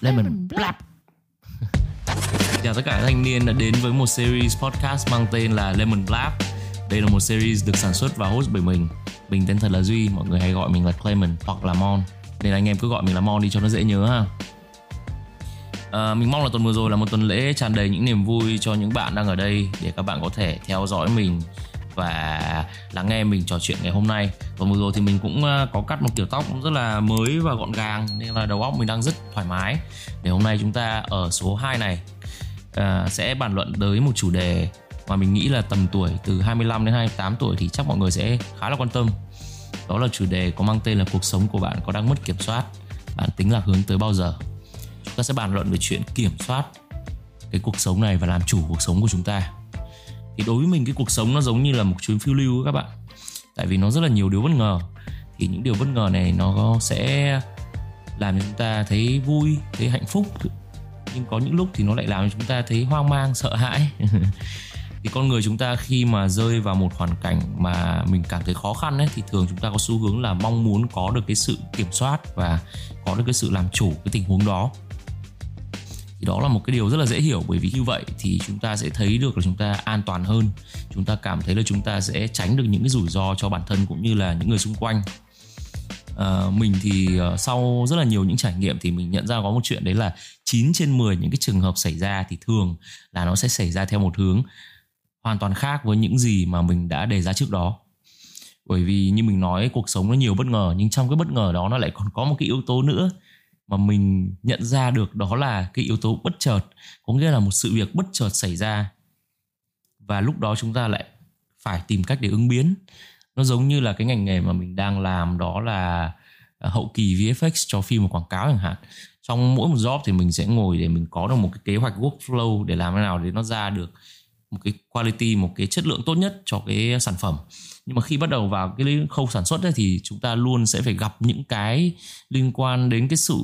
LemonBlap. Chào tất cả các thanh niên đã đến với một series podcast mang tên là LemonBlap. Đây là một series được sản xuất và host bởi mình. Mình tên thật là Duy, mọi người hay gọi mình là Clement hoặc là Mon. Nên anh em cứ gọi mình là Mon đi cho nó dễ nhớ ha. Mình mong là tuần vừa rồi là một tuần lễ tràn đầy những niềm vui cho những bạn đang ở đây, để các bạn có thể theo dõi mình và lắng nghe mình trò chuyện ngày hôm nay. Tuần vừa rồi thì mình cũng có cắt một kiểu tóc rất là mới và gọn gàng, nên là đầu óc mình đang rất thoải mái. Để hôm nay chúng ta ở số 2 này sẽ bàn luận tới một chủ đề mà mình nghĩ là tầm tuổi từ 25 đến 28 tuổi thì chắc mọi người sẽ khá là quan tâm. Đó là chủ đề có mang tên là cuộc sống của bạn có đang mất kiểm soát, bạn tính là hướng tới bao giờ. Chúng ta sẽ bàn luận về chuyện kiểm soát cái cuộc sống này và làm chủ cuộc sống của chúng ta. Thì đối với mình, cái cuộc sống nó giống như là một chuyến phiêu lưu các bạn. Tại vì nó rất là nhiều điều bất ngờ. Thì những điều bất ngờ này nó sẽ làm cho chúng ta thấy vui, thấy hạnh phúc. Nhưng có những lúc thì nó lại làm cho chúng ta thấy hoang mang, sợ hãi. Thì con người chúng ta khi mà rơi vào một hoàn cảnh mà mình cảm thấy khó khăn ấy, thì thường chúng ta có xu hướng là mong muốn có được cái sự kiểm soát và có được cái sự làm chủ cái tình huống đó. Thì đó là một cái điều rất là dễ hiểu, bởi vì như vậy thì chúng ta sẽ thấy được là chúng ta an toàn hơn. Chúng ta cảm thấy là chúng ta sẽ tránh được những cái rủi ro cho bản thân cũng như là những người xung quanh. Mình thì sau rất là nhiều những trải nghiệm thì mình nhận ra có một chuyện, đấy là 9 trên 10 những cái trường hợp xảy ra thì thường là nó sẽ xảy ra theo một hướng hoàn toàn khác với những gì mà mình đã đề ra trước đó. Bởi vì như mình nói, cuộc sống nó nhiều bất ngờ, nhưng trong cái bất ngờ đó nó lại còn có một cái yếu tố nữa mà mình nhận ra được, đó là cái yếu tố bất chợt. Có nghĩa là một sự việc bất chợt xảy ra và lúc đó chúng ta lại phải tìm cách để ứng biến. Nó giống như là cái ngành nghề mà mình đang làm, đó là hậu kỳ VFX cho phim và quảng cáo chẳng hạn. Trong mỗi một job thì mình sẽ ngồi để mình có được một cái kế hoạch workflow để làm thế nào để nó ra được một cái quality, một cái chất lượng tốt nhất cho cái sản phẩm. Nhưng mà khi bắt đầu vào cái khâu sản xuất ấy, thì chúng ta luôn sẽ phải gặp những cái liên quan đến cái sự,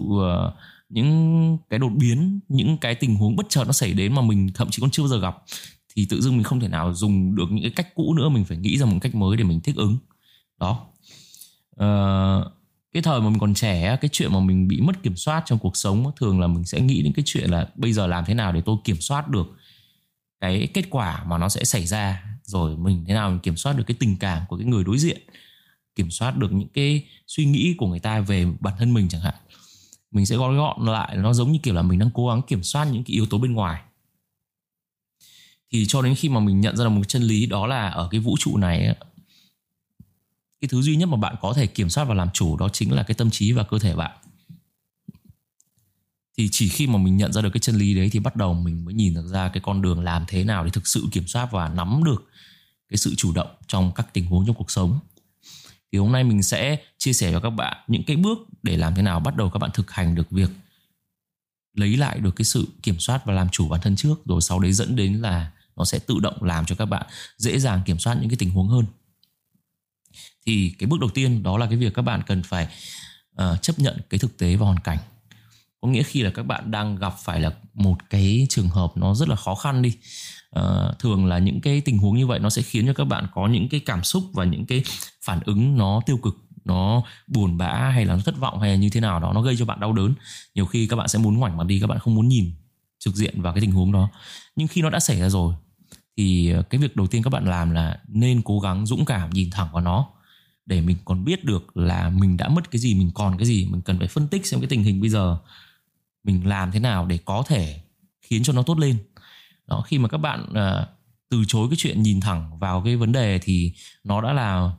những cái đột biến, những cái tình huống bất chợt nó xảy đến mà mình thậm chí còn chưa bao giờ gặp. Thì tự dưng mình không thể nào dùng được những cái cách cũ nữa, mình phải nghĩ ra một cách mới để mình thích ứng. Đó. Cái thời mà mình còn trẻ, cái chuyện mà mình bị mất kiểm soát trong cuộc sống thường là mình sẽ nghĩ đến cái chuyện là bây giờ làm thế nào để tôi kiểm soát được cái kết quả mà nó sẽ xảy ra, rồi mình thế nào mình kiểm soát được cái tình cảm của cái người đối diện, kiểm soát được những cái suy nghĩ của người ta về bản thân mình chẳng hạn. Mình sẽ gói gọn lại, nó giống như kiểu là mình đang cố gắng kiểm soát những cái yếu tố bên ngoài. Thì cho đến khi mà mình nhận ra được một chân lý, đó là ở cái vũ trụ này, cái thứ duy nhất mà bạn có thể kiểm soát và làm chủ đó chính là cái tâm trí và cơ thể bạn. Thì chỉ khi mà mình nhận ra được cái chân lý đấy thì bắt đầu mình mới nhìn được ra cái con đường làm thế nào để thực sự kiểm soát và nắm được cái sự chủ động trong các tình huống trong cuộc sống. Thì hôm nay mình sẽ chia sẻ cho các bạn những cái bước để làm thế nào bắt đầu các bạn thực hành được việc lấy lại được cái sự kiểm soát và làm chủ bản thân trước, rồi sau đấy dẫn đến là nó sẽ tự động làm cho các bạn dễ dàng kiểm soát những cái tình huống hơn. Thì cái bước đầu tiên đó là cái việc các bạn cần phải chấp nhận cái thực tế và hoàn cảnh. Có nghĩa khi là các bạn đang gặp phải là một cái trường hợp nó rất là khó khăn đi. Thường là những cái tình huống như vậy nó sẽ khiến cho các bạn có những cái cảm xúc và những cái phản ứng nó tiêu cực, nó buồn bã hay là nó thất vọng hay là như thế nào đó, nó gây cho bạn đau đớn. Nhiều khi các bạn sẽ muốn ngoảnh mặt đi, các bạn không muốn nhìn trực diện vào cái tình huống đó. Nhưng khi nó đã xảy ra rồi thì cái việc đầu tiên các bạn làm là nên cố gắng dũng cảm nhìn thẳng vào nó, để mình còn biết được là mình đã mất cái gì, mình còn cái gì. Mình cần phải phân tích xem cái tình hình bây giờ mình làm thế nào để có thể khiến cho nó tốt lên. Đó, khi mà các bạn từ chối cái chuyện nhìn thẳng vào cái vấn đề thì nó đã là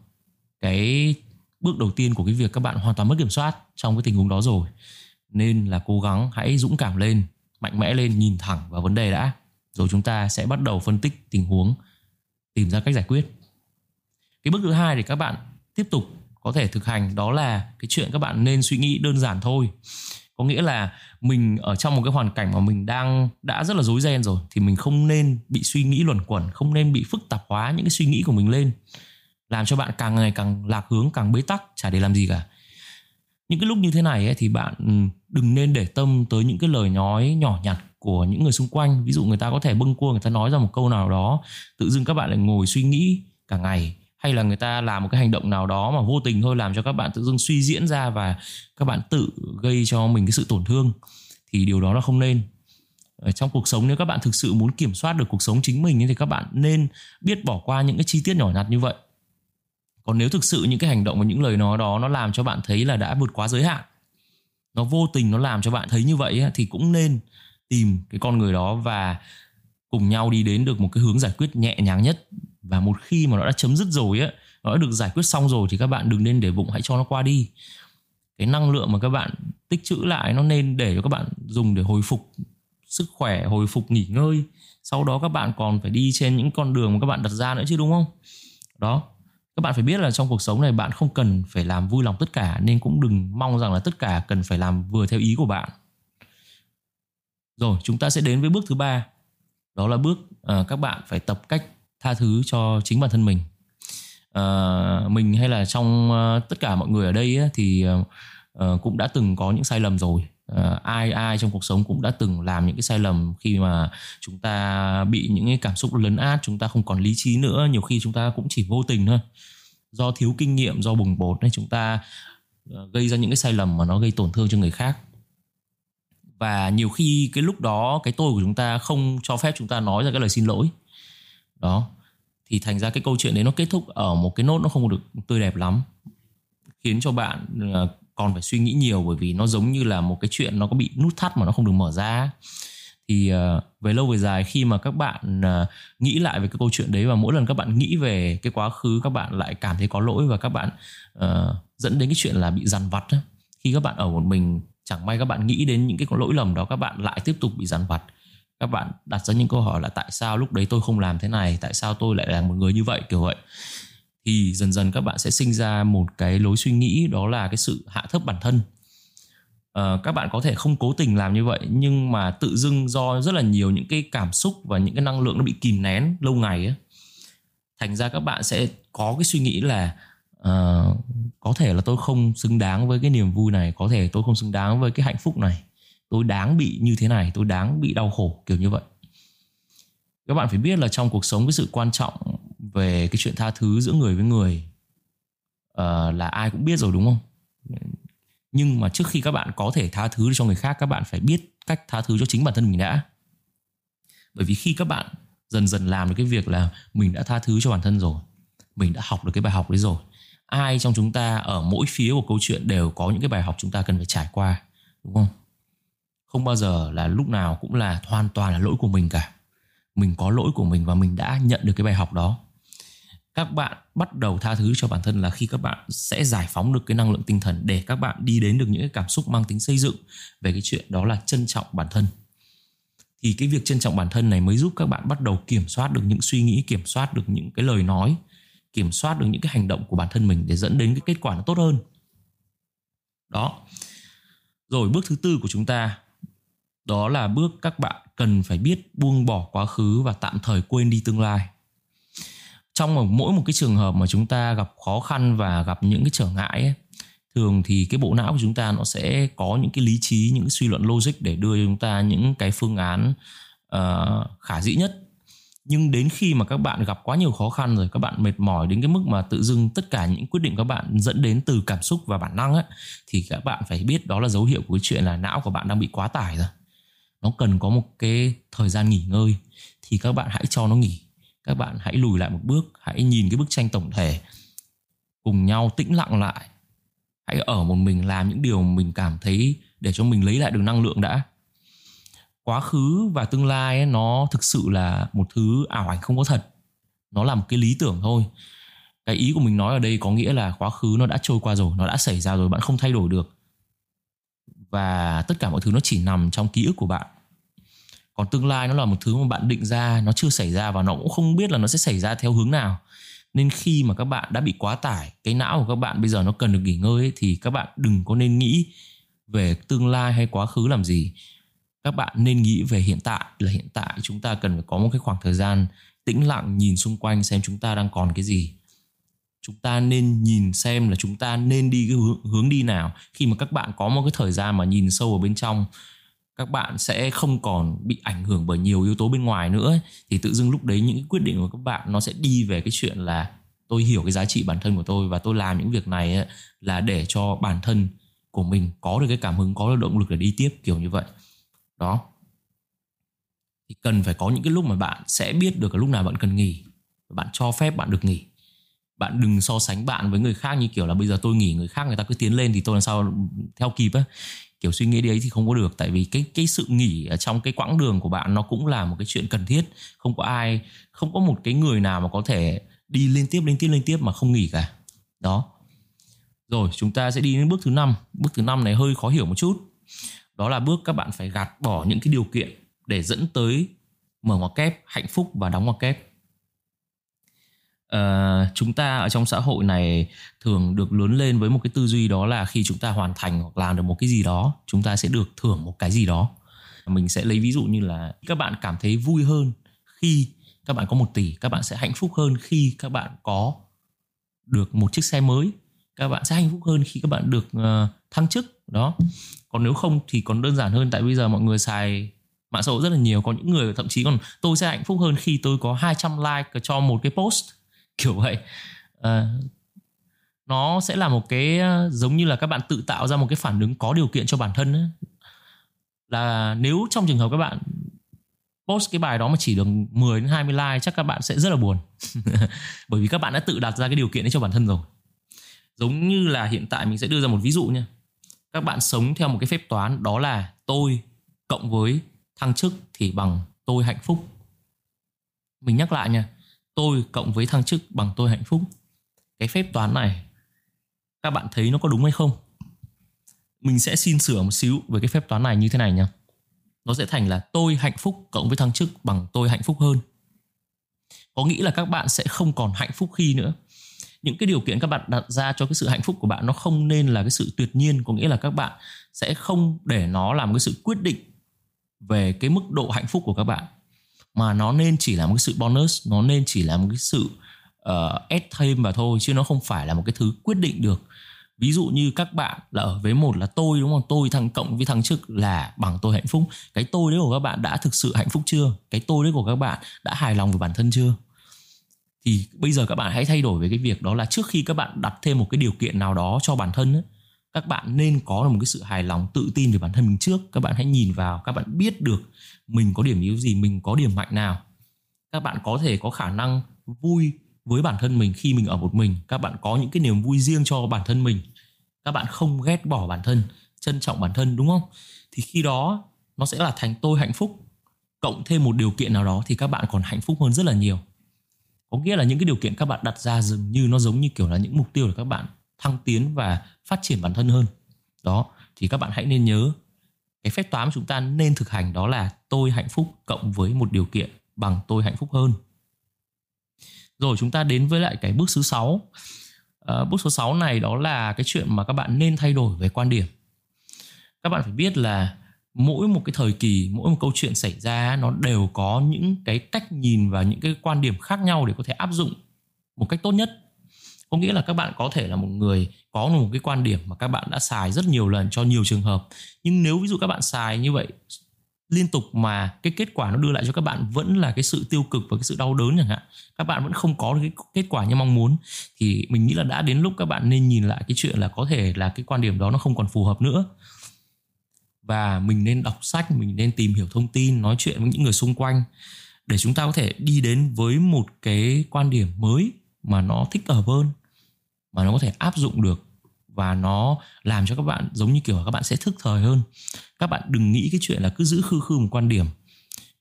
cái bước đầu tiên của cái việc các bạn hoàn toàn mất kiểm soát trong cái tình huống đó rồi. Nên là cố gắng hãy dũng cảm lên, mạnh mẽ lên, nhìn thẳng vào vấn đề đã. Rồi chúng ta sẽ bắt đầu phân tích tình huống, tìm ra cách giải quyết. Cái bước thứ hai thì các bạn tiếp tục có thể thực hành, đó là cái chuyện các bạn nên suy nghĩ đơn giản thôi. Có nghĩa là mình ở trong một cái hoàn cảnh mà mình đã rất là rối ren rồi thì mình không nên bị suy nghĩ luẩn quẩn, không nên bị phức tạp hóa những cái suy nghĩ của mình lên, làm cho bạn càng ngày càng lạc hướng, càng bế tắc, chả để làm gì cả. Những cái lúc như thế này ấy, thì bạn đừng nên để tâm tới những cái lời nói nhỏ nhặt của những người xung quanh. Ví dụ người ta có thể bâng cua, người ta nói ra một câu nào đó, tự dưng các bạn lại ngồi suy nghĩ cả ngày. Hay là người ta làm một cái hành động nào đó mà vô tình thôi làm cho các bạn tự dưng suy diễn ra và các bạn tự gây cho mình cái sự tổn thương. thì điều đó là không nên. Ở trong cuộc sống, nếu các bạn thực sự muốn kiểm soát được cuộc sống chính mình thì các bạn nên biết bỏ qua những cái chi tiết nhỏ nhặt như vậy. Còn nếu thực sự những cái hành động và những lời nói đó nó làm cho bạn thấy là đã vượt quá giới hạn, nó vô tình nó làm cho bạn thấy như vậy thì cũng nên tìm cái con người đó và cùng nhau đi đến được một cái hướng giải quyết nhẹ nhàng nhất. Và một khi mà nó đã chấm dứt rồi, nó đã được giải quyết xong rồi thì các bạn đừng nên để bụng, hãy cho nó qua đi. Cái năng lượng mà các bạn tích trữ lại nó nên để cho các bạn dùng để hồi phục sức khỏe, hồi phục nghỉ ngơi. Sau đó các bạn còn phải đi trên những con đường mà các bạn đặt ra nữa chứ, đúng không? Đó, các bạn phải biết là trong cuộc sống này bạn không cần phải làm vui lòng tất cả, nên cũng đừng mong rằng là tất cả cần phải làm vừa theo ý của bạn. Rồi, chúng ta sẽ đến với bước thứ 3. Đó là bước các bạn phải tập cách tha thứ cho chính bản thân mình. Mình hay là trong tất cả mọi người ở đây thì cũng đã từng có những sai lầm rồi. Ai trong cuộc sống cũng đã từng làm những cái sai lầm khi mà chúng ta bị những cái cảm xúc lấn át, chúng ta không còn lý trí nữa. Nhiều khi chúng ta cũng chỉ vô tình thôi, do thiếu kinh nghiệm, do bồng bột nên chúng ta gây ra những cái sai lầm mà nó gây tổn thương cho người khác. Và nhiều khi cái lúc đó cái tôi của chúng ta không cho phép chúng ta nói ra cái lời xin lỗi. Đó, thì thành ra cái câu chuyện đấy nó kết thúc ở một cái nốt nó không được tươi đẹp lắm, khiến cho bạn còn phải suy nghĩ nhiều, bởi vì nó giống như là một cái chuyện nó có bị nút thắt mà nó không được mở ra. Thì về lâu về dài, khi mà các bạn nghĩ lại về cái câu chuyện đấy và mỗi lần các bạn nghĩ về cái quá khứ các bạn lại cảm thấy có lỗi, và các bạn dẫn đến cái chuyện là bị dằn vặt. Khi các bạn ở một mình, chẳng may các bạn nghĩ đến những cái lỗi lầm đó, các bạn lại tiếp tục bị dằn vặt. Các bạn đặt ra những câu hỏi là tại sao lúc đấy tôi không làm thế này, tại sao tôi lại là một người như vậy, kiểu vậy. Thì dần dần các bạn sẽ sinh ra một cái lối suy nghĩ, đó là cái sự hạ thấp bản thân. Các bạn có thể không cố tình làm như vậy, nhưng mà tự dưng do rất là nhiều những cái cảm xúc và những cái năng lượng nó bị kìm nén lâu ngày ấy, thành ra các bạn sẽ có cái suy nghĩ là có thể là tôi không xứng đáng với cái niềm vui này, có thể tôi không xứng đáng với cái hạnh phúc này, tôi đáng bị như thế này, tôi đáng bị đau khổ, kiểu như vậy. Các bạn phải biết là trong cuộc sống, cái sự quan trọng về cái chuyện tha thứ giữa người với người là ai cũng biết rồi, đúng không? Nhưng mà trước khi các bạn có thể tha thứ cho người khác, các bạn phải biết cách tha thứ cho chính bản thân mình đã. Bởi vì khi các bạn dần dần làm được cái việc là mình đã tha thứ cho bản thân rồi, mình đã học được cái bài học đấy rồi. Ai trong chúng ta ở mỗi phía của câu chuyện đều có những cái bài học chúng ta cần phải trải qua, đúng không? Không bao giờ là lúc nào cũng là hoàn toàn là lỗi của mình cả. Mình có lỗi của mình và mình đã nhận được cái bài học đó. Các bạn bắt đầu tha thứ cho bản thân là khi các bạn sẽ giải phóng được cái năng lượng tinh thần để các bạn đi đến được những cái cảm xúc mang tính xây dựng về cái chuyện đó là trân trọng bản thân. Thì cái việc trân trọng bản thân này mới giúp các bạn bắt đầu kiểm soát được những suy nghĩ, kiểm soát được những cái lời nói, kiểm soát được những cái hành động của bản thân mình để dẫn đến cái kết quả nó tốt hơn. Đó. Rồi, bước thứ 4 của chúng ta, đó là bước các bạn cần phải biết buông bỏ quá khứ và tạm thời quên đi tương lai. Trong mỗi một cái trường hợp mà chúng ta gặp khó khăn và gặp những cái trở ngại ấy, thường thì cái bộ não của chúng ta nó sẽ có những cái lý trí, những cái suy luận logic để đưa chúng ta những cái phương án khả dĩ nhất. Nhưng đến khi mà các bạn gặp quá nhiều khó khăn rồi, các bạn mệt mỏi đến cái mức mà tự dưng tất cả những quyết định các bạn dẫn đến từ cảm xúc và bản năng ấy, thì các bạn phải biết đó là dấu hiệu của cái chuyện là não của bạn đang bị quá tải rồi. Nó cần có một cái thời gian nghỉ ngơi, thì các bạn hãy cho nó nghỉ. Các bạn hãy lùi lại một bước, hãy nhìn cái bức tranh tổng thể, cùng nhau tĩnh lặng lại. Hãy ở một mình, làm những điều mình cảm thấy để cho mình lấy lại được năng lượng đã. Quá khứ và tương lai ấy, nó thực sự là một thứ ảo ảnh không có thật. Nó là một cái lý tưởng thôi. Cái ý của mình nói ở đây có nghĩa là quá khứ nó đã trôi qua rồi, nó đã xảy ra rồi, bạn không thay đổi được. Và tất cả mọi thứ nó chỉ nằm trong ký ức của bạn. Còn tương lai nó là một thứ mà bạn định ra, nó chưa xảy ra và nó cũng không biết là nó sẽ xảy ra theo hướng nào. Nên khi mà các bạn đã bị quá tải, cái não của các bạn bây giờ nó cần được nghỉ ngơi ấy, thì các bạn đừng có nên nghĩ về tương lai hay quá khứ làm gì. Các bạn nên nghĩ về hiện tại, là hiện tại chúng ta cần phải có một cái khoảng thời gian tĩnh lặng, nhìn xung quanh xem chúng ta đang còn cái gì. Chúng ta nên nhìn xem là chúng ta nên đi cái hướng đi nào. Khi mà các bạn có một cái thời gian mà nhìn sâu vào bên trong, các bạn sẽ không còn bị ảnh hưởng bởi nhiều yếu tố bên ngoài nữa ấy. Thì tự dưng lúc đấy những quyết định của các bạn nó sẽ đi về cái chuyện là tôi hiểu cái giá trị bản thân của tôi và tôi làm những việc này ấy, là để cho bản thân của mình có được cái cảm hứng, có được động lực để đi tiếp, kiểu như vậy. đó. Thì cần phải có những cái lúc mà bạn sẽ biết được là lúc nào bạn cần nghỉ, bạn cho phép bạn được nghỉ. Bạn đừng so sánh bạn với người khác như kiểu là bây giờ tôi nghỉ người khác người ta cứ tiến lên thì tôi làm sao theo kịp á. Kiểu suy nghĩ đấy thì không có được. Tại vì cái sự nghỉ ở trong cái quãng đường của bạn nó cũng là một cái chuyện cần thiết. Không có ai, không có một cái người nào mà có thể đi liên tiếp mà không nghỉ cả. Đó. Rồi chúng ta sẽ đi đến bước thứ 5. Bước thứ 5 này hơi khó hiểu một chút. Đó là bước các bạn phải gạt bỏ những cái điều kiện để dẫn tới mở ngoặc kép, hạnh phúc và đóng ngoặc kép. Chúng ta ở trong xã hội này thường được lớn lên với một cái tư duy đó là khi chúng ta hoàn thành hoặc làm được một cái gì đó, chúng ta sẽ được thưởng một cái gì đó. Mình sẽ lấy ví dụ như là các bạn cảm thấy vui hơn khi các bạn có 1 tỷ, các bạn sẽ hạnh phúc hơn khi các bạn có được một chiếc xe mới, các bạn sẽ hạnh phúc hơn khi các bạn được thăng chức đó. Còn nếu không thì còn đơn giản hơn, tại bây giờ mọi người xài mạng xã hội rất là nhiều. Có những người thậm chí còn tôi sẽ hạnh phúc hơn khi tôi có 200 like cho một cái post, kiểu vậy. Nó sẽ là một cái giống như là các bạn tự tạo ra một cái phản ứng có điều kiện cho bản thân ấy. Là nếu trong trường hợp các bạn post cái bài đó mà chỉ được 10 đến 20 like chắc các bạn sẽ rất là buồn bởi vì các bạn đã tự đặt ra cái điều kiện đấy cho bản thân rồi. Giống như là hiện tại mình sẽ đưa ra một ví dụ nha. Các bạn sống theo một cái phép toán đó là tôi cộng với thăng chức thì bằng tôi hạnh phúc. Mình nhắc lại nha, tôi cộng với thăng chức bằng tôi hạnh phúc. Cái phép toán này các bạn thấy nó có đúng hay không? Mình sẽ xin sửa một xíu về cái phép toán này như thế này nha. Nó sẽ thành là tôi hạnh phúc cộng với thăng chức bằng tôi hạnh phúc hơn. Có nghĩa là các bạn sẽ không còn hạnh phúc khi nữa. Những cái điều kiện các bạn đặt ra cho cái sự hạnh phúc của bạn nó không nên là cái sự tuyệt nhiên. Có nghĩa là các bạn sẽ không để nó làm cái sự quyết định về cái mức độ hạnh phúc của các bạn, mà nó nên chỉ là một cái sự bonus, nó nên chỉ là một cái sự add thêm vào thôi, chứ nó không phải là một cái thứ quyết định được. Ví dụ như các bạn là ở với một là tôi, đúng không? Tôi cộng với thăng chức là bằng tôi hạnh phúc. Cái tôi đấy của các bạn đã thực sự hạnh phúc chưa? Cái tôi đấy của các bạn đã hài lòng với bản thân chưa? Thì bây giờ các bạn hãy thay đổi về cái việc đó là trước khi các bạn đặt thêm một cái điều kiện nào đó cho bản thân ấy, các bạn nên có một cái sự hài lòng, tự tin về bản thân mình trước. Các bạn hãy nhìn vào, các bạn biết được mình có điểm yếu gì, mình có điểm mạnh nào. Các bạn có thể có khả năng vui với bản thân mình khi mình ở một mình. Các bạn có những cái niềm vui riêng cho bản thân mình. Các bạn không ghét bỏ bản thân, trân trọng bản thân, đúng không? Thì khi đó nó sẽ là thành tôi hạnh phúc cộng thêm một điều kiện nào đó thì các bạn còn hạnh phúc hơn rất là nhiều. Có nghĩa là những cái điều kiện các bạn đặt ra dường như nó giống như kiểu là những mục tiêu để các bạn thăng tiến và phát triển bản thân hơn. Đó, thì các bạn hãy nên nhớ cái phép toán mà chúng ta nên thực hành đó là tôi hạnh phúc cộng với một điều kiện bằng tôi hạnh phúc hơn. Rồi chúng ta đến với lại cái bước số 6. Bước số 6 này đó là cái chuyện mà các bạn nên thay đổi về quan điểm. Các bạn phải biết là mỗi một cái thời kỳ, mỗi một câu chuyện xảy ra nó đều có những cái cách nhìn và những cái quan điểm khác nhau để có thể áp dụng một cách tốt nhất. Có nghĩa là các bạn có thể là một người có một cái quan điểm mà các bạn đã xài rất nhiều lần cho nhiều trường hợp. Nhưng nếu ví dụ các bạn xài như vậy liên tục mà cái kết quả nó đưa lại cho các bạn vẫn là cái sự tiêu cực và cái sự đau đớn chẳng hạn, các bạn vẫn không có được cái kết quả như mong muốn, thì mình nghĩ là đã đến lúc các bạn nên nhìn lại cái chuyện là có thể là cái quan điểm đó nó không còn phù hợp nữa. Và mình nên đọc sách, mình nên tìm hiểu thông tin, nói chuyện với những người xung quanh để chúng ta có thể đi đến với một cái quan điểm mới mà nó thích hợp hơn, mà nó có thể áp dụng được và nó làm cho các bạn giống như kiểu là các bạn sẽ thức thời hơn. Các bạn đừng nghĩ cái chuyện là cứ giữ khư một quan điểm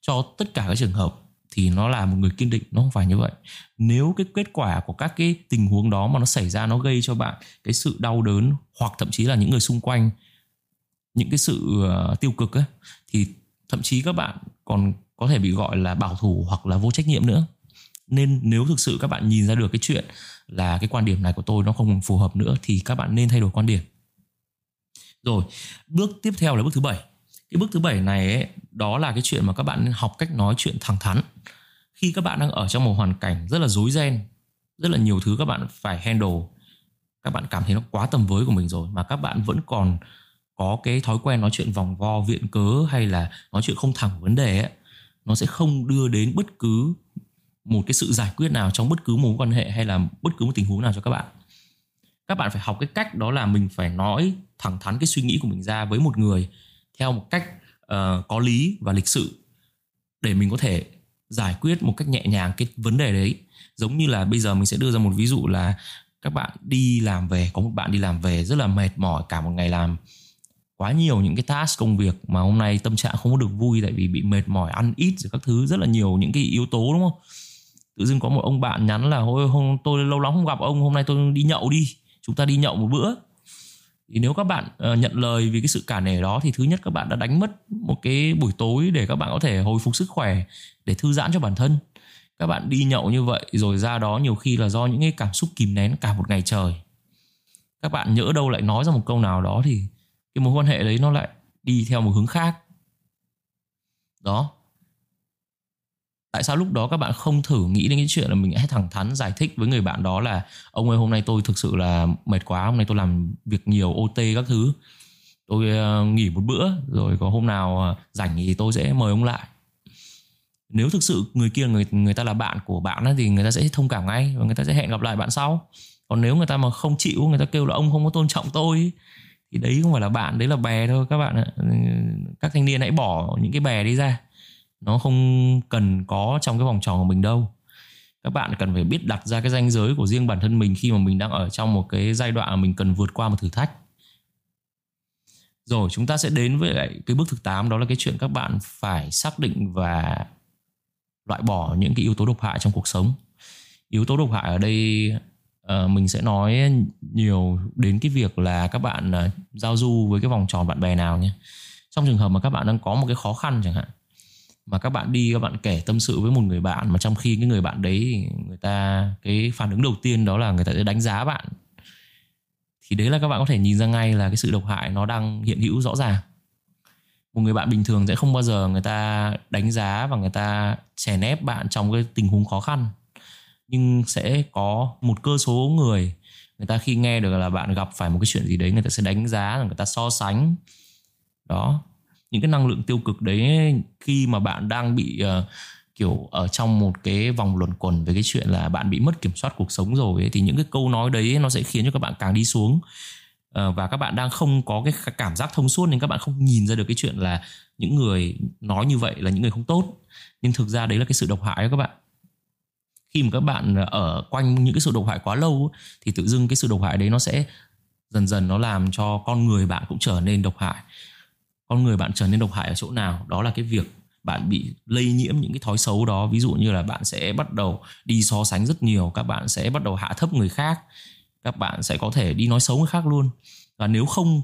cho tất cả các trường hợp thì nó là một người kiên định, nó không phải như vậy. Nếu cái kết quả của các cái tình huống đó mà nó xảy ra nó gây cho bạn cái sự đau đớn hoặc thậm chí là những người xung quanh những cái sự tiêu cực ấy, thì thậm chí các bạn còn có thể bị gọi là bảo thủ hoặc là vô trách nhiệm nữa. Nên nếu thực sự các bạn nhìn ra được cái chuyện là cái quan điểm này của tôi nó không phù hợp nữa thì các bạn nên thay đổi quan điểm. Rồi, bước tiếp theo là bước thứ 7. Cái bước thứ 7 này ấy, đó là cái chuyện mà các bạn nên học cách nói chuyện thẳng thắn. Khi các bạn đang ở trong một hoàn cảnh rất là rối ren, rất là nhiều thứ các bạn phải handle, các bạn cảm thấy nó quá tầm với của mình rồi mà các bạn vẫn còn có cái thói quen nói chuyện vòng vo viện cớ hay là nói chuyện không thẳng vấn đề ấy, nó sẽ không đưa đến bất cứ một cái sự giải quyết nào trong bất cứ mối quan hệ hay là bất cứ một tình huống nào cho các bạn. Các bạn phải học cái cách đó là mình phải nói thẳng thắn cái suy nghĩ của mình ra với một người theo một cách có lý và lịch sự để mình có thể giải quyết một cách nhẹ nhàng cái vấn đề đấy. Giống như là bây giờ mình sẽ đưa ra một ví dụ là các bạn đi làm về, có một bạn đi làm về rất là mệt mỏi, cả một ngày làm quá nhiều những cái task công việc mà hôm nay tâm trạng không có được vui tại vì bị mệt mỏi, ăn ít rồi các thứ, rất là nhiều những cái yếu tố, đúng không? Tự dưng có một ông bạn nhắn là ôi hôm tôi lâu lắm không gặp ông, hôm nay tôi đi nhậu đi, chúng ta đi nhậu một bữa. Thì nếu các bạn nhận lời vì cái sự cả nể đó thì thứ nhất các bạn đã đánh mất một cái buổi tối để các bạn có thể hồi phục sức khỏe, để thư giãn cho bản thân. Các bạn đi nhậu như vậy rồi ra đó nhiều khi là do những cái cảm xúc kìm nén cả một ngày trời. Các bạn nhỡ đâu lại nói ra một câu nào đó thì cái mối quan hệ đấy nó lại đi theo một hướng khác. Đó. Tại sao lúc đó các bạn không thử nghĩ đến cái chuyện là mình hãy thẳng thắn giải thích với người bạn đó là ông ơi hôm nay tôi thực sự là mệt quá, hôm nay tôi làm việc nhiều OT các thứ, tôi nghỉ một bữa rồi có hôm nào rảnh thì tôi sẽ mời ông lại. Nếu thực sự người kia người ta là bạn của bạn ấy, thì người ta sẽ thông cảm ngay và người ta sẽ hẹn gặp lại bạn sau. Còn nếu người ta mà không chịu, người ta kêu là ông không có tôn trọng tôi ấy, thì đấy không phải là bạn, đấy là bè thôi các bạn ạ. Các thanh niên hãy bỏ những cái bè đi ra, nó không cần có trong cái vòng tròn của mình đâu. Các bạn cần phải biết đặt ra cái ranh giới của riêng bản thân mình khi mà mình đang ở trong một cái giai đoạn mình cần vượt qua một thử thách. Rồi chúng ta sẽ đến với lại cái bước thứ 8, đó là cái chuyện các bạn phải xác định và loại bỏ những cái yếu tố độc hại trong cuộc sống. Yếu tố độc hại ở đây mình sẽ nói nhiều đến cái việc là các bạn giao du với cái vòng tròn bạn bè nào nhé. Trong trường hợp mà các bạn đang có một cái khó khăn chẳng hạn, mà các bạn đi các bạn kể tâm sự với một người bạn, mà trong khi cái người bạn đấy người ta cái phản ứng đầu tiên đó là người ta sẽ đánh giá bạn, thì đấy là các bạn có thể nhìn ra ngay là cái sự độc hại nó đang hiện hữu rõ ràng. Một người bạn bình thường sẽ không bao giờ người ta đánh giá và người ta chèn ép bạn trong cái tình huống khó khăn, nhưng sẽ có một cơ số người, người ta khi nghe được là bạn gặp phải một cái chuyện gì đấy, người ta sẽ đánh giá, người ta so sánh. Đó, những cái năng lượng tiêu cực đấy khi mà bạn đang bị kiểu ở trong một cái vòng luẩn quẩn về cái chuyện là bạn bị mất kiểm soát cuộc sống rồi ấy, thì những cái câu nói đấy nó sẽ khiến cho các bạn càng đi xuống. Và các bạn đang không có cái cảm giác thông suốt nên các bạn không nhìn ra được cái chuyện là những người nói như vậy là những người không tốt. Nhưng thực ra đấy là cái sự độc hại đó các bạn. Khi mà các bạn ở quanh những cái sự độc hại quá lâu thì tự dưng cái sự độc hại đấy nó sẽ dần dần nó làm cho con người bạn cũng trở nên độc hại. Con người bạn trở nên độc hại ở chỗ nào? Đó là cái việc bạn bị lây nhiễm những cái thói xấu đó. Ví dụ như là bạn sẽ bắt đầu đi so sánh rất nhiều, các bạn sẽ bắt đầu hạ thấp người khác, các bạn sẽ có thể đi nói xấu người khác luôn. Và nếu không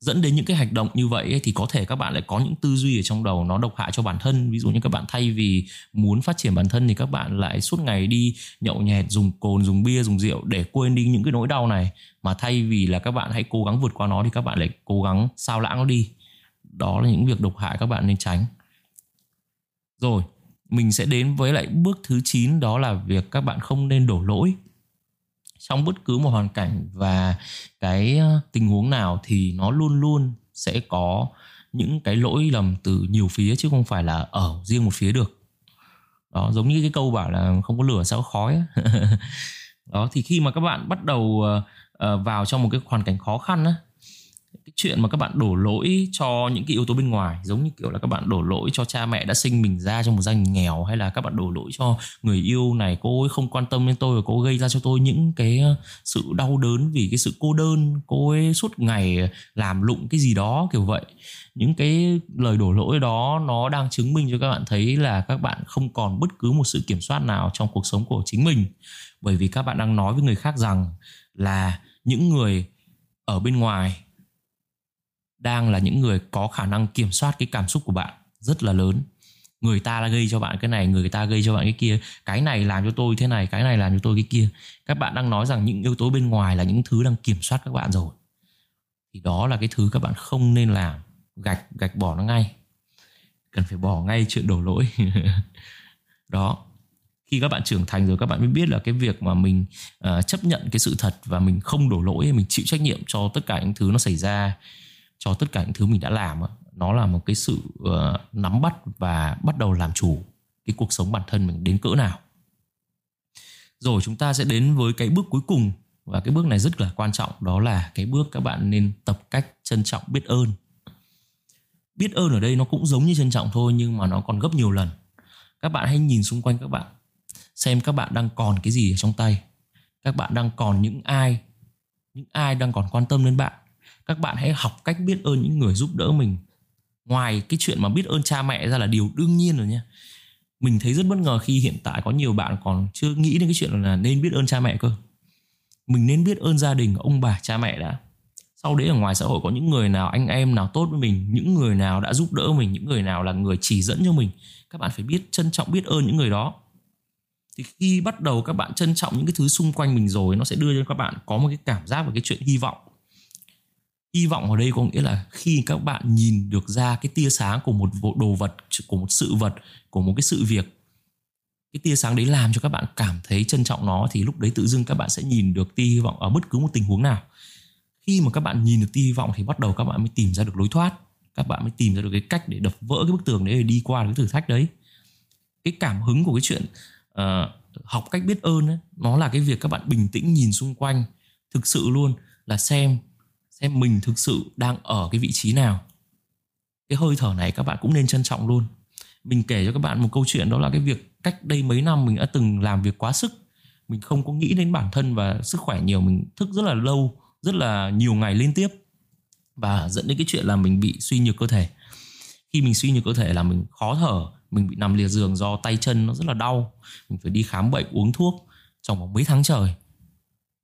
dẫn đến những cái hành động như vậy ấy, thì có thể các bạn lại có những tư duy ở trong đầu nó độc hại cho bản thân. Ví dụ như các bạn thay vì muốn phát triển bản thân thì các bạn lại suốt ngày đi nhậu nhẹt, dùng cồn, dùng bia, dùng rượu để quên đi những cái nỗi đau này. Mà thay vì là các bạn hãy cố gắng vượt qua nó thì các bạn lại cố gắng sao lãng nó đi. Đó là những việc độc hại các bạn nên tránh. Rồi, mình sẽ đến với lại bước thứ 9, đó là việc các bạn không nên đổ lỗi. Trong bất cứ một hoàn cảnh và cái tình huống nào thì nó luôn luôn sẽ có những cái lỗi lầm từ nhiều phía chứ không phải là ở riêng một phía được. Đó, giống như cái câu bảo là không có lửa sao có khói. Đó, thì khi mà các bạn bắt đầu vào trong một cái hoàn cảnh khó khăn á, cái chuyện mà các bạn đổ lỗi cho những cái yếu tố bên ngoài, giống như kiểu là các bạn đổ lỗi cho cha mẹ đã sinh mình ra trong một gia đình nghèo, hay là các bạn đổ lỗi cho người yêu này, cô ấy không quan tâm đến tôi và cô gây ra cho tôi những cái sự đau đớn vì cái sự cô đơn, cô ấy suốt ngày làm lụng cái gì đó kiểu vậy. Những cái lời đổ lỗi đó nó đang chứng minh cho các bạn thấy là các bạn không còn bất cứ một sự kiểm soát nào trong cuộc sống của chính mình, bởi vì các bạn đang nói với người khác rằng là những người ở bên ngoài đang là những người có khả năng kiểm soát cái cảm xúc của bạn rất là lớn. Người ta đã gây cho bạn cái này, người ta gây cho bạn cái kia, cái này làm cho tôi thế này, cái này làm cho tôi cái kia. Các bạn đang nói rằng những yếu tố bên ngoài là những thứ đang kiểm soát các bạn rồi. Thì đó là cái thứ các bạn không nên làm. Gạch bỏ nó ngay. Cần phải bỏ ngay chuyện đổ lỗi. Đó. Khi các bạn trưởng thành rồi, các bạn mới biết là cái việc mà mình chấp nhận cái sự thật và mình không đổ lỗi, mình chịu trách nhiệm cho tất cả những thứ nó xảy ra, cho tất cả những thứ mình đã làm, nó là một cái sự nắm bắt và bắt đầu làm chủ cái cuộc sống bản thân mình đến cỡ nào. Rồi chúng ta sẽ đến với cái bước cuối cùng, và cái bước này rất là quan trọng, đó là cái bước các bạn nên tập cách trân trọng biết ơn. Biết ơn ở đây nó cũng giống như trân trọng thôi, nhưng mà nó còn gấp nhiều lần. Các bạn hãy nhìn xung quanh các bạn, xem các bạn đang còn cái gì ở trong tay. Các bạn đang còn những ai đang còn quan tâm đến bạn. Các bạn hãy học cách biết ơn những người giúp đỡ mình. Ngoài cái chuyện mà biết ơn cha mẹ ra là điều đương nhiên rồi nha. Mình thấy rất bất ngờ khi hiện tại có nhiều bạn còn chưa nghĩ đến cái chuyện là nên biết ơn cha mẹ cơ. Mình nên biết ơn gia đình, ông bà, cha mẹ đã. Sau đấy ở ngoài xã hội có những người nào, anh em nào tốt với mình, những người nào đã giúp đỡ mình, những người nào là người chỉ dẫn cho mình. Các bạn phải biết trân trọng, biết ơn những người đó. Thì khi bắt đầu các bạn trân trọng những cái thứ xung quanh mình rồi, nó sẽ đưa cho các bạn có một cái cảm giác về cái chuyện hy vọng. Hy vọng ở đây có nghĩa là khi các bạn nhìn được ra cái tia sáng của một đồ vật, của một sự vật, của một cái sự việc, cái tia sáng đấy làm cho các bạn cảm thấy trân trọng nó, thì lúc đấy tự dưng các bạn sẽ nhìn được tia hy vọng ở bất cứ một tình huống nào. Khi mà các bạn nhìn được tia hy vọng thì bắt đầu các bạn mới tìm ra được lối thoát. Các bạn mới tìm ra được cái cách để đập vỡ cái bức tường đấy, để đi qua cái thử thách đấy. Cái cảm hứng của cái chuyện học cách biết ơn ấy, nó là cái việc các bạn bình tĩnh nhìn xung quanh. Thực sự luôn là xem mình thực sự đang ở cái vị trí nào. Cái hơi thở này các bạn cũng nên trân trọng luôn. Mình kể cho các bạn một câu chuyện, đó là cái việc cách đây mấy năm mình đã từng làm việc quá sức. Mình không có nghĩ đến bản thân và sức khỏe nhiều. Mình thức rất là lâu, rất là nhiều ngày liên tiếp, và dẫn đến cái chuyện là mình bị suy nhược cơ thể. Khi mình suy nhược cơ thể là mình khó thở, mình bị nằm liệt giường do tay chân nó rất là đau. Mình phải đi khám bệnh, uống thuốc trong vòng mấy tháng trời.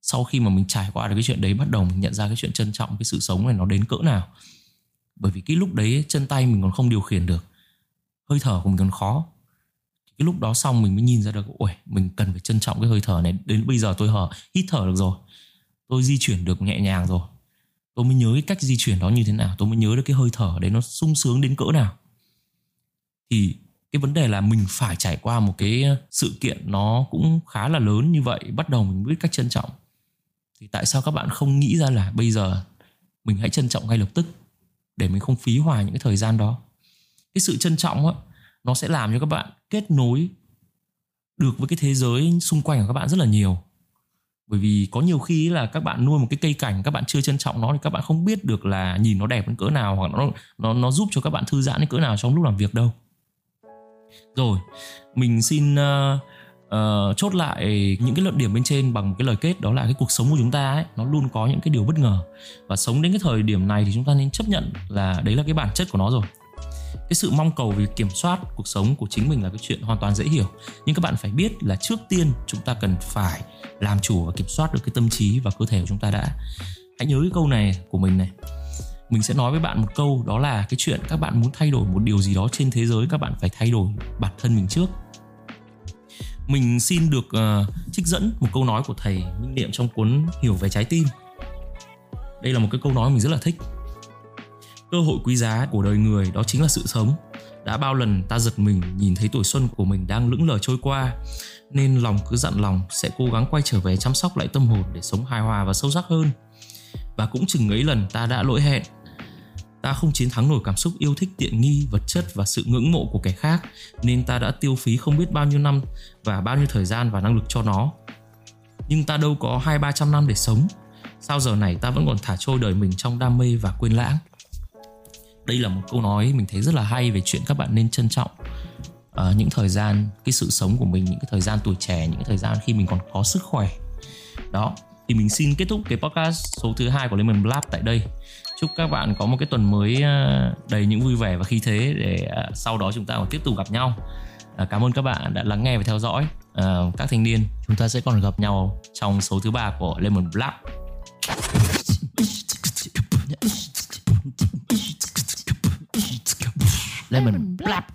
Sau khi mà mình trải qua được cái chuyện đấy, bắt đầu mình nhận ra cái chuyện trân trọng cái sự sống này nó đến cỡ nào. Bởi vì cái lúc đấy chân tay mình còn không điều khiển được, hơi thở của mình còn khó. Cái lúc đó xong mình mới nhìn ra được, ôi, mình cần phải trân trọng cái hơi thở này. Đến bây giờ tôi hít thở được rồi, tôi di chuyển được nhẹ nhàng rồi, tôi mới nhớ cái cách di chuyển đó như thế nào, tôi mới nhớ được cái hơi thở đấy nó sung sướng đến cỡ nào. Thì cái vấn đề là mình phải trải qua một cái sự kiện nó cũng khá là lớn như vậy, bắt đầu mình biết cách trân trọng. Thì tại sao các bạn không nghĩ ra là bây giờ mình hãy trân trọng ngay lập tức, để mình không phí hoài những cái thời gian đó. Cái sự trân trọng á, nó sẽ làm cho các bạn kết nối được với cái thế giới xung quanh của các bạn rất là nhiều. Bởi vì có nhiều khi là các bạn nuôi một cái cây cảnh, các bạn chưa trân trọng nó thì các bạn không biết được là nhìn nó đẹp đến cỡ nào, hoặc nó giúp cho các bạn thư giãn đến cỡ nào trong lúc làm việc đâu. Rồi, mình xin chốt lại những cái luận điểm bên trên bằng một cái lời kết, đó là cái cuộc sống của chúng ta ấy, nó luôn có những cái điều bất ngờ. Và sống đến cái thời điểm này thì chúng ta nên chấp nhận là đấy là cái bản chất của nó rồi. Cái sự mong cầu về kiểm soát cuộc sống của chính mình là cái chuyện hoàn toàn dễ hiểu. Nhưng các bạn phải biết là trước tiên chúng ta cần phải làm chủ và kiểm soát được cái tâm trí và cơ thể của chúng ta đã. Hãy nhớ cái câu này của mình này. Mình sẽ nói với bạn một câu, đó là cái chuyện các bạn muốn thay đổi một điều gì đó trên thế giới, các bạn phải thay đổi bản thân mình trước. Mình xin được trích dẫn một câu nói của thầy Minh Niệm trong cuốn Hiểu về Trái Tim. Đây là một cái câu nói mình rất là thích. Cơ hội quý giá của đời người đó chính là sự sống. Đã bao lần ta giật mình nhìn thấy tuổi xuân của mình đang lững lờ trôi qua, nên lòng cứ dặn lòng sẽ cố gắng quay trở về chăm sóc lại tâm hồn để sống hài hòa và sâu sắc hơn. Và cũng chừng ấy lần ta đã lỗi hẹn. Ta không chiến thắng nổi cảm xúc yêu thích tiện nghi, vật chất và sự ngưỡng mộ của kẻ khác, nên ta đã tiêu phí không biết bao nhiêu năm và bao nhiêu thời gian và năng lực cho nó. Nhưng ta đâu có 200-300 năm để sống. Sao giờ này ta vẫn còn thả trôi đời mình trong đam mê và quên lãng. Đây là một câu nói mình thấy rất là hay về chuyện các bạn nên trân trọng những thời gian, cái sự sống của mình, những cái thời gian tuổi trẻ, những cái thời gian khi mình còn có sức khỏe. Đó, thì mình xin kết thúc cái podcast số thứ 2 của LemonBlap tại đây. Chúc các bạn có một cái tuần mới đầy những vui vẻ và khí thế, để sau đó chúng ta còn tiếp tục gặp nhau. Cảm ơn các bạn đã lắng nghe và theo dõi. Các thanh niên, chúng ta sẽ còn gặp nhau trong số thứ 3 của LemonBlap. LemonBlap.